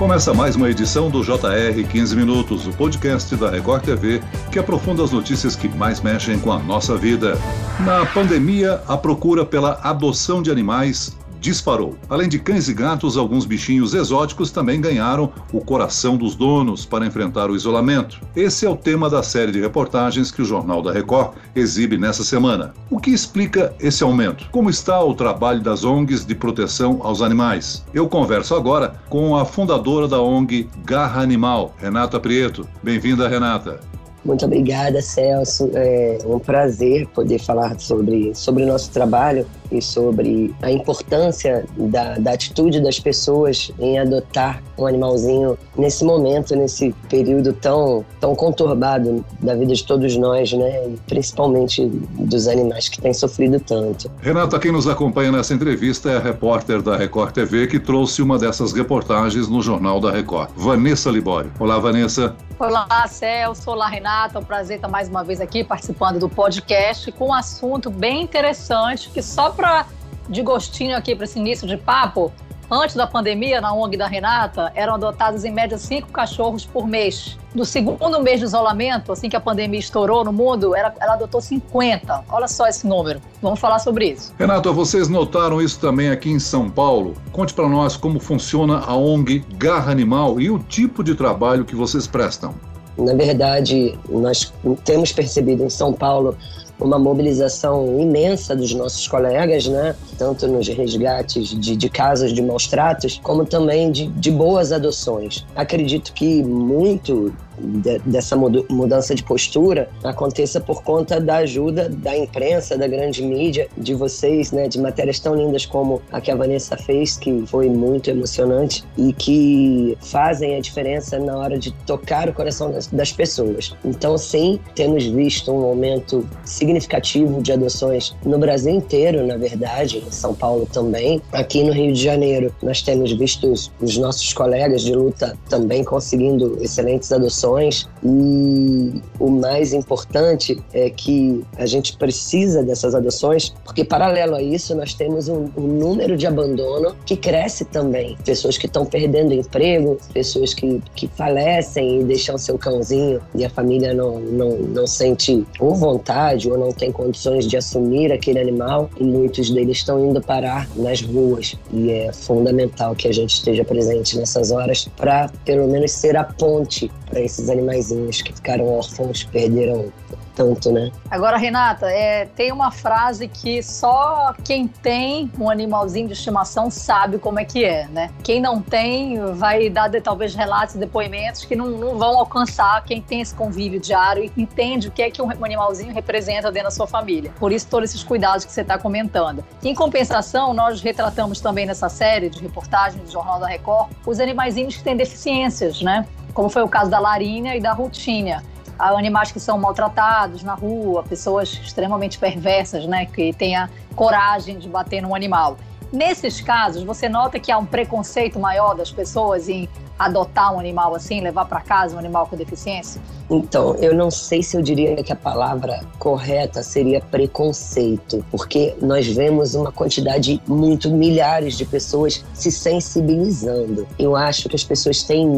Começa mais uma edição do JR 15 Minutos, o podcast da Record TV, que aprofunda as notícias que mais mexem com a nossa vida. Na pandemia, a procura pela adoção de animais disparou. Além de cães e gatos, alguns bichinhos exóticos também ganharam o coração dos donos para enfrentar o isolamento. Esse é o tema da série de reportagens que o Jornal da Record exibe nessa semana. O que explica esse aumento? Como está o trabalho das ONGs de proteção aos animais? Eu converso agora com a fundadora da ONG Garra Animal, Renata Prieto. Bem-vinda, Renata. Muito obrigada, Celso. É um prazer poder falar sobre o nosso trabalho e sobre a importância da atitude das pessoas em adotar um animalzinho nesse momento, nesse período tão conturbado da vida de todos nós, né? E principalmente dos animais que têm sofrido tanto. Renata, quem nos acompanha nessa entrevista é a repórter da Record TV que trouxe uma dessas reportagens no Jornal da Record, Vanessa Libório. Olá, Vanessa. Olá, Celso. Olá, Renata. É um prazer estar mais uma vez aqui participando do podcast com um assunto bem interessante que só de gostinho aqui para esse início de papo, antes da pandemia, na ONG da Renata, eram adotados em média 5 cachorros por mês. No segundo mês de isolamento, assim que a pandemia estourou no mundo, ela adotou 50. Olha só esse número. Vamos falar sobre isso. Renata, vocês notaram isso também aqui em São Paulo? Conte para nós como funciona a ONG Garra Animal e o tipo de trabalho que vocês prestam. Na verdade, nós temos percebido em São Paulo uma mobilização imensa dos nossos colegas, né? Tanto nos resgates de casos de maus tratos, como também de boas adoções. Acredito que muito dessa mudança de postura aconteça por conta da ajuda da imprensa, da grande mídia, de vocês, né, de matérias tão lindas como a que a Vanessa fez, que foi muito emocionante e que fazem a diferença na hora de tocar o coração das pessoas. Então, sim, temos visto um aumento significativo de adoções no Brasil inteiro, na verdade, em São Paulo também. Aqui no Rio de Janeiro, nós temos visto os nossos colegas de luta também conseguindo excelentes adoções. E o mais importante é que a gente precisa dessas adoções, porque paralelo a isso nós temos um número de abandono que cresce também. Pessoas que estão perdendo emprego, pessoas que falecem e deixam seu cãozinho e a família não sente ou vontade ou não tem condições de assumir aquele animal, e muitos deles estão indo parar nas ruas. E é fundamental que a gente esteja presente nessas horas para pelo menos ser a ponte para esses animaizinhos que ficaram órfãos, perderam tanto, né? Agora, Renata, tem uma frase que só quem tem um animalzinho de estimação sabe como é que é, né? Quem não tem vai dar, talvez, relatos e depoimentos que não vão alcançar quem tem esse convívio diário e entende o que é que um animalzinho representa dentro da sua família. Por isso, todos esses cuidados que você está comentando. Em compensação, nós retratamos também nessa série de reportagens do Jornal da Record os animaizinhos que têm deficiências, né? Como foi o caso da Larinha e da Rutinha. Há animais que são maltratados na rua, pessoas extremamente perversas, né, que têm a coragem de bater num animal. Nesses casos, você nota que há um preconceito maior das pessoas em adotar um animal assim, levar para casa um animal com deficiência? Então, eu não sei se eu diria que a palavra correta seria preconceito, porque nós vemos uma quantidade, milhares de pessoas se sensibilizando. Eu acho que as pessoas têm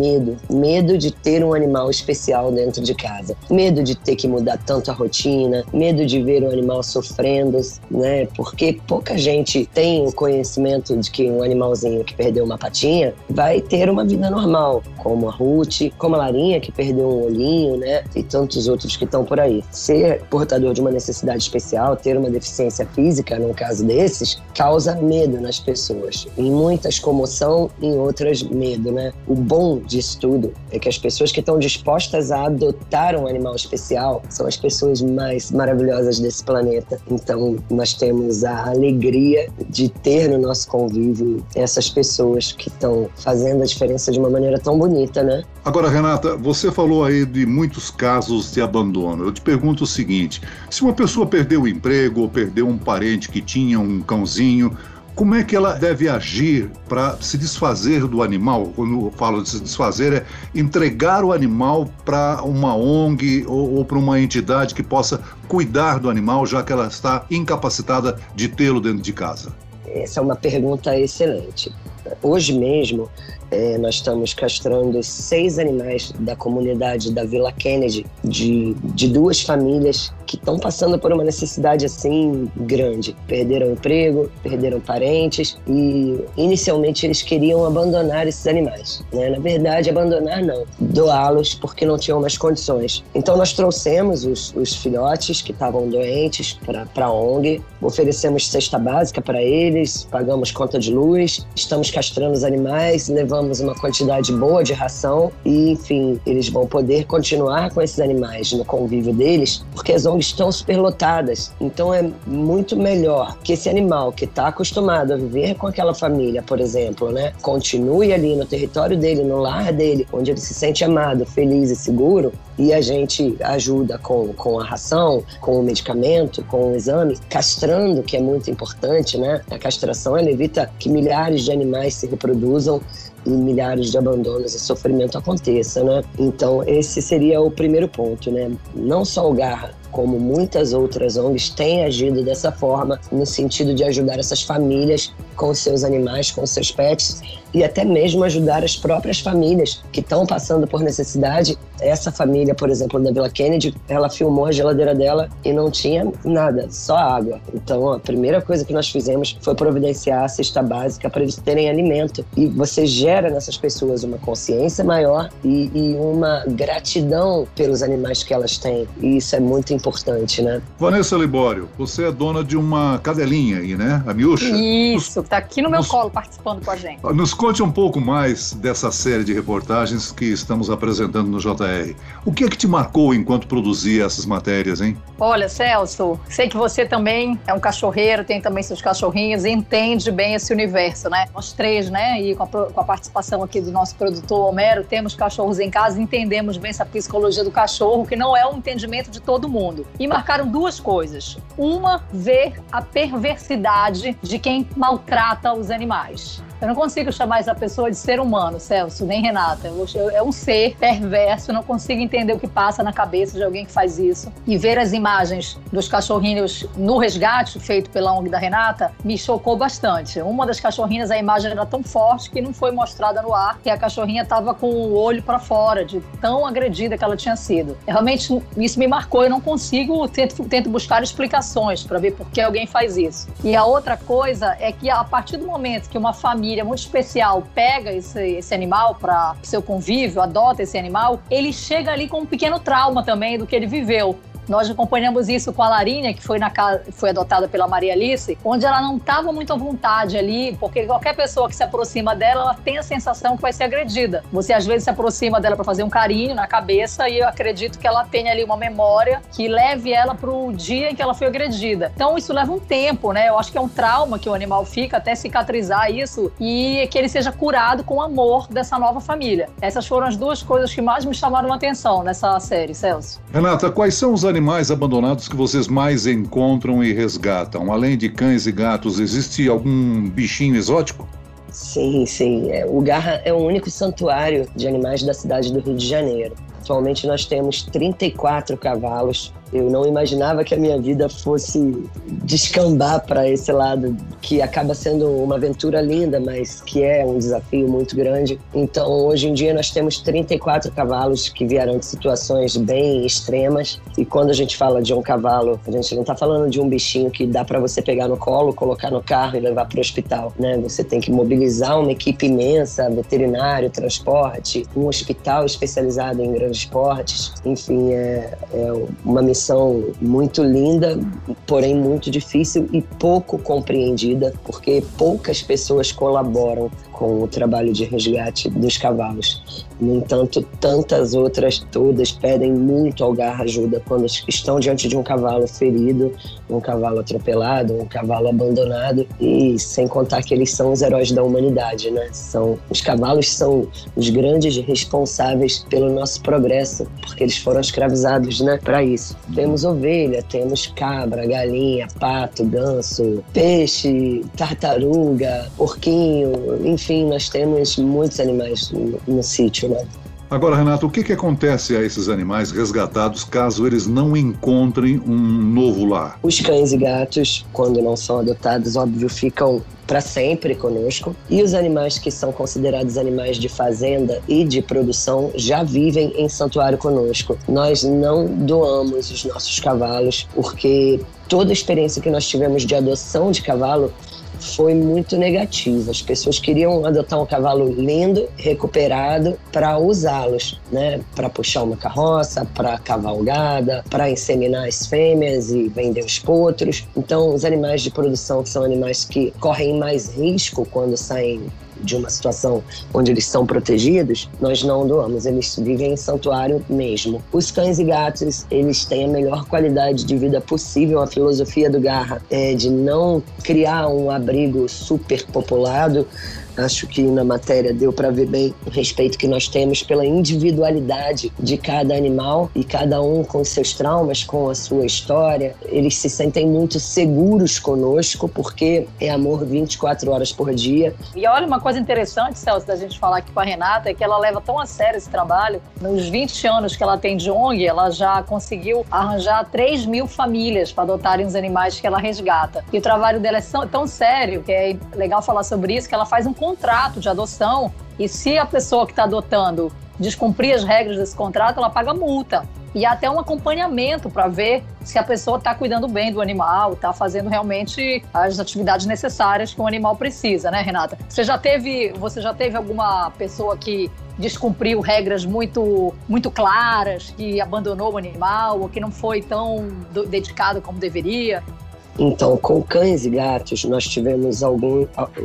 medo de ter um animal especial dentro de casa, medo de ter que mudar tanto a rotina, medo de ver um animal sofrendo, né? Porque pouca gente tem o conhecimento de que um animalzinho que perdeu uma patinha vai ter uma vida normal, como a Ruth, como a Larinha, que perdeu um olhinho, né? E tantos outros que estão por aí. Ser portador de uma necessidade especial, ter uma deficiência física, num caso desses, causa medo nas pessoas. Em muitas, comoção, em outras, medo, né? O bom disso tudo é que as pessoas que estão dispostas a adotar um animal especial são as pessoas mais maravilhosas desse planeta. Então, nós temos a alegria de ter no nosso convívio essas pessoas que estão fazendo a diferença de uma maneira tão bonita, né? Agora, Renata, você falou aí de muitos casos de abandono. Eu te pergunto o seguinte, se uma pessoa perdeu o emprego ou perdeu um parente que tinha um cãozinho, como é que ela deve agir para se desfazer do animal? Quando eu falo de se desfazer, é entregar o animal para uma ONG ou para uma entidade que possa cuidar do animal, já que ela está incapacitada de tê-lo dentro de casa. Essa é uma pergunta excelente. Hoje mesmo, nós estamos castrando 6 animais da comunidade da Vila Kennedy, de 2 famílias que estão passando por uma necessidade assim grande. Perderam emprego, perderam parentes e inicialmente eles queriam abandonar esses animais, né? Na verdade, abandonar não, doá-los porque não tinham mais condições. Então nós trouxemos os filhotes que estavam doentes para a ONG, oferecemos cesta básica para eles, pagamos conta de luz, estamos castrando os animais, levamos uma quantidade boa de ração e, enfim, eles vão poder continuar com esses animais no convívio deles, porque as ONGs estão superlotadas, então é muito melhor que esse animal que está acostumado a viver com aquela família, por exemplo, né, continue ali no território dele, no lar dele, onde ele se sente amado, feliz e seguro, e a gente ajuda com a ração, com o medicamento, com o exame, castrando, que é muito importante, né, a castração ela evita que milhares de animais se reproduzam e milhares de abandonos e sofrimento aconteça, né? Então esse seria o primeiro ponto, né? Não só o Garra, como muitas outras ONGs têm agido dessa forma, no sentido de ajudar essas famílias com seus animais, com seus pets, e até mesmo ajudar as próprias famílias que estão passando por necessidade. Essa família, por exemplo, da Vila Kennedy, ela filmou a geladeira dela e não tinha nada, só água. Então, a primeira coisa que nós fizemos foi providenciar a cesta básica para eles terem alimento. E você gera nessas pessoas uma consciência maior e uma gratidão pelos animais que elas têm. E isso é muito importante, né? Vanessa Libório, você é dona de uma cadelinha aí, né? A Miuxa. Isso, que está aqui no meu colo participando com a gente. Nos conte um pouco mais dessa série de reportagens que estamos apresentando no JR. O que é que te marcou enquanto produzia essas matérias, hein? Olha, Celso, sei que você também é um cachorreiro, tem também seus cachorrinhos, entende bem esse universo, né? Nós três, né? E com a participação aqui do nosso produtor Homero, temos cachorros em casa, entendemos bem essa psicologia do cachorro, que não é um entendimento de todo mundo. E marcaram 2 coisas. Uma, ver a perversidade de quem maltrata os animais. Eu não consigo chamar essa pessoa de ser humano, Celso, nem Renata. É um ser perverso, não consigo entender o que passa na cabeça de alguém que faz isso. E ver as imagens dos cachorrinhos no resgate feito pela ONG da Renata me chocou bastante. Uma das cachorrinhas, a imagem era tão forte que não foi mostrada no ar, que a cachorrinha estava com o olho para fora, de tão agredida que ela tinha sido. Realmente, isso me marcou. Eu não consigo, tento buscar explicações para ver por que alguém faz isso. E a outra coisa é que, a partir do momento que uma família muito especial pega esse animal para seu convívio, adota esse animal, ele chega ali com um pequeno trauma também do que ele viveu. Nós acompanhamos isso com a Larinha, que foi adotada pela Maria Alice, onde ela não estava muito à vontade ali, porque qualquer pessoa que se aproxima dela, ela tem a sensação que vai ser agredida. Você, às vezes, se aproxima dela para fazer um carinho na cabeça e eu acredito que ela tenha ali uma memória que leve ela para o dia em que ela foi agredida. Então, isso leva um tempo, né? Eu acho que é um trauma que o animal fica até cicatrizar isso e que ele seja curado com o amor dessa nova família. Essas foram as 2 coisas que mais me chamaram a atenção nessa série, Celso. Renata, quais são os animais abandonados que vocês mais encontram e resgatam? Além de cães e gatos, existe algum bichinho exótico? Sim. O Garra é o único santuário de animais da cidade do Rio de Janeiro. Atualmente nós temos 34 cavalos. Eu não imaginava que a minha vida fosse descambar para esse lado, que acaba sendo uma aventura linda, mas que é um desafio muito grande. Então, hoje em dia, nós temos 34 cavalos que vieram de situações bem extremas. E quando a gente fala de um cavalo, a gente não está falando de um bichinho que dá para você pegar no colo, colocar no carro e levar para o hospital, né? Você tem que mobilizar uma equipe imensa, veterinário, transporte, um hospital especializado em grandes portes. Enfim, é uma missão muito linda, porém muito difícil e pouco compreendida, porque poucas pessoas colaboram com o trabalho de resgate dos cavalos. No entanto, tantas outras, todas pedem muito ao Garra ajuda quando estão diante de um cavalo ferido, um cavalo atropelado, um cavalo abandonado, e sem contar que eles são os heróis da humanidade, né? Os cavalos são os grandes responsáveis pelo nosso progresso, porque eles foram escravizados, né, para isso. Temos ovelha, temos cabra, galinha, pato, ganso, peixe, tartaruga, porquinho, enfim, nós temos muitos animais no sítio, né? Agora, Renato, o que acontece a esses animais resgatados caso eles não encontrem um novo lar? Os cães e gatos, quando não são adotados, óbvio, ficam para sempre conosco. E os animais que são considerados animais de fazenda e de produção já vivem em santuário conosco. Nós não doamos os nossos cavalos, porque toda a experiência que nós tivemos de adoção de cavalo foi muito negativa. As pessoas queriam adotar um cavalo lindo, recuperado, para usá-los, né? Para puxar uma carroça, para cavalgada, para inseminar as fêmeas e vender os potros. Então, os animais de produção, que são animais que correm mais risco quando saem de uma situação onde eles são protegidos, nós não doamos, eles vivem em santuário mesmo. Os cães e gatos, eles têm a melhor qualidade de vida possível. A filosofia do Garra é de não criar um abrigo super populado. Acho que na matéria deu para ver bem o respeito que nós temos pela individualidade de cada animal, e cada um com seus traumas, com a sua história. Eles se sentem muito seguros conosco, porque é amor 24 horas por dia. E olha, uma coisa interessante, Celso, da gente falar aqui com a Renata, é que ela leva tão a sério esse trabalho. Nos 20 anos que ela tem de ONG, ela já conseguiu arranjar 3 mil famílias para adotarem os animais que ela resgata. E o trabalho dela é tão sério, que é legal falar sobre isso, que ela faz um contrato de adoção, e se a pessoa que está adotando descumprir as regras desse contrato, ela paga multa. E há até um acompanhamento para ver se a pessoa está cuidando bem do animal, está fazendo realmente as atividades necessárias que o animal precisa, né, Renata? Você já teve alguma pessoa que descumpriu regras muito, muito claras, que abandonou o animal ou que não foi tão dedicado como deveria? Então, com cães e gatos, nós tivemos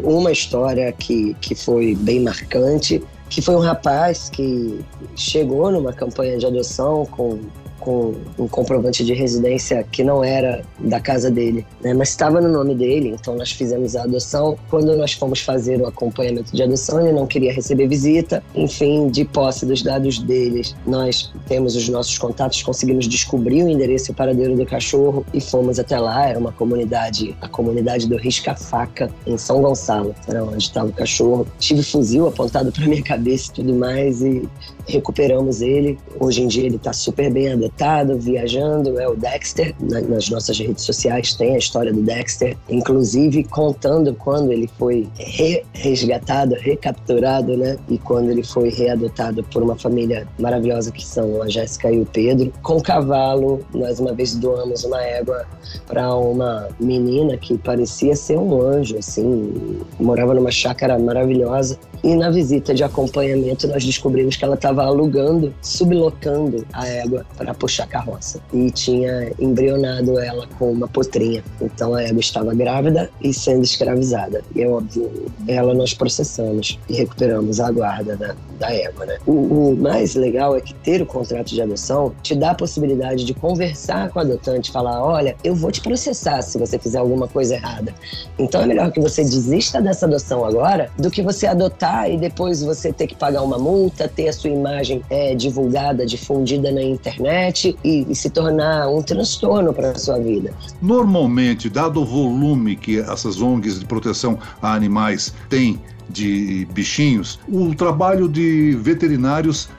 uma história que foi bem marcante, que foi um rapaz que chegou numa campanha de adoção com um comprovante de residência que não era da casa dele, né? Mas estava no nome dele, então nós fizemos a adoção. Quando nós fomos fazer o acompanhamento de adoção, ele não queria receber visita. Enfim, de posse dos dados deles, nós temos os nossos contatos, conseguimos descobrir o endereço e o paradeiro do cachorro e fomos até lá. Era uma comunidade, a comunidade do Risca Faca, em São Gonçalo, era onde estava o cachorro. Tive fuzil apontado para minha cabeça e tudo mais, e recuperamos ele. Hoje em dia ele está super bem adotado, viajando, é o Dexter. Nas nossas redes sociais tem a história do Dexter, inclusive contando quando ele foi resgatado, recapturado, né? E quando ele foi readotado por uma família maravilhosa, que são a Jéssica e o Pedro. Com cavalo, nós uma vez doamos uma égua para uma menina que parecia ser um anjo, assim, morava numa chácara maravilhosa. E na visita de acompanhamento, nós descobrimos que ela estava alugando, sublocando a égua para puxar carroça. E tinha embrionado ela com uma potrinha. Então a égua estava grávida e sendo escravizada. E é óbvio, ela nós processamos e recuperamos a guarda da égua, né? O mais legal é que ter o contrato de adoção te dá a possibilidade de conversar com o adotante, falar: olha, eu vou te processar se você fizer alguma coisa errada. Então é melhor que você desista dessa adoção agora do que você adotar e depois você ter que pagar uma multa, ter a sua imagem divulgada, difundida na internet e se tornar um transtorno para a sua vida. Normalmente, dado o volume que essas ONGs de proteção a animais têm de bichinhos, o trabalho de veterinários,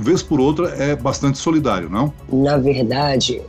vez por outra, é bastante solidário, não? Na verdade,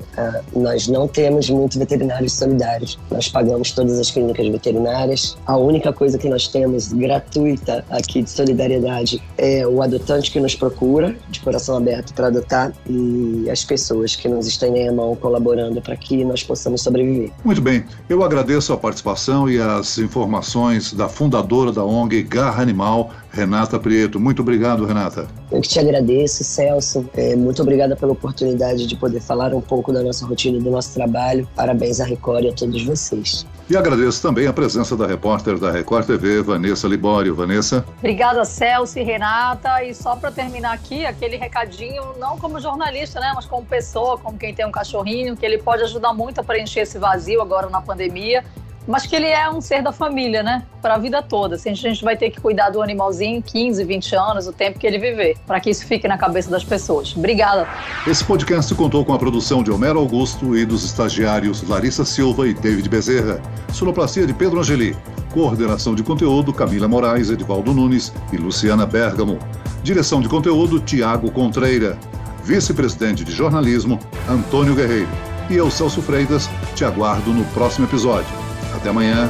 nós não temos muito veterinários solidários. Nós pagamos todas as clínicas veterinárias. A única coisa que nós temos gratuita aqui de solidariedade é o adotante que nos procura, de coração aberto para adotar, e as pessoas que nos estendem a mão colaborando para que nós possamos sobreviver. Muito bem, eu agradeço a participação e as informações da fundadora da ONG Garra Animal, Renata Prieto. Muito obrigado, Renata. Eu que te agradeço, Celso. Muito obrigada pela oportunidade de poder falar um pouco da nossa rotina e do nosso trabalho. Parabéns à Record e a todos vocês. E agradeço também a presença da repórter da Record TV, Vanessa Libório. Vanessa? Obrigada, Celso e Renata. E só para terminar aqui, aquele recadinho, não como jornalista, né, mas como pessoa, como quem tem um cachorrinho, que ele pode ajudar muito a preencher esse vazio agora na pandemia. Mas que ele é um ser da família, né? Para a vida toda. Assim, a gente vai ter que cuidar do animalzinho 15, 20 anos, o tempo que ele viver, para que isso fique na cabeça das pessoas. Obrigada. Esse podcast contou com a produção de Homero Augusto e dos estagiários Larissa Silva e David Bezerra. Sonoplastia de Pedro Angeli. Coordenação de conteúdo Camila Moraes, Edivaldo Nunes e Luciana Bergamo. Direção de conteúdo, Tiago Contreira. Vice-presidente de jornalismo, Antônio Guerreiro. E eu, Celso Freitas, te aguardo no próximo episódio. Até amanhã.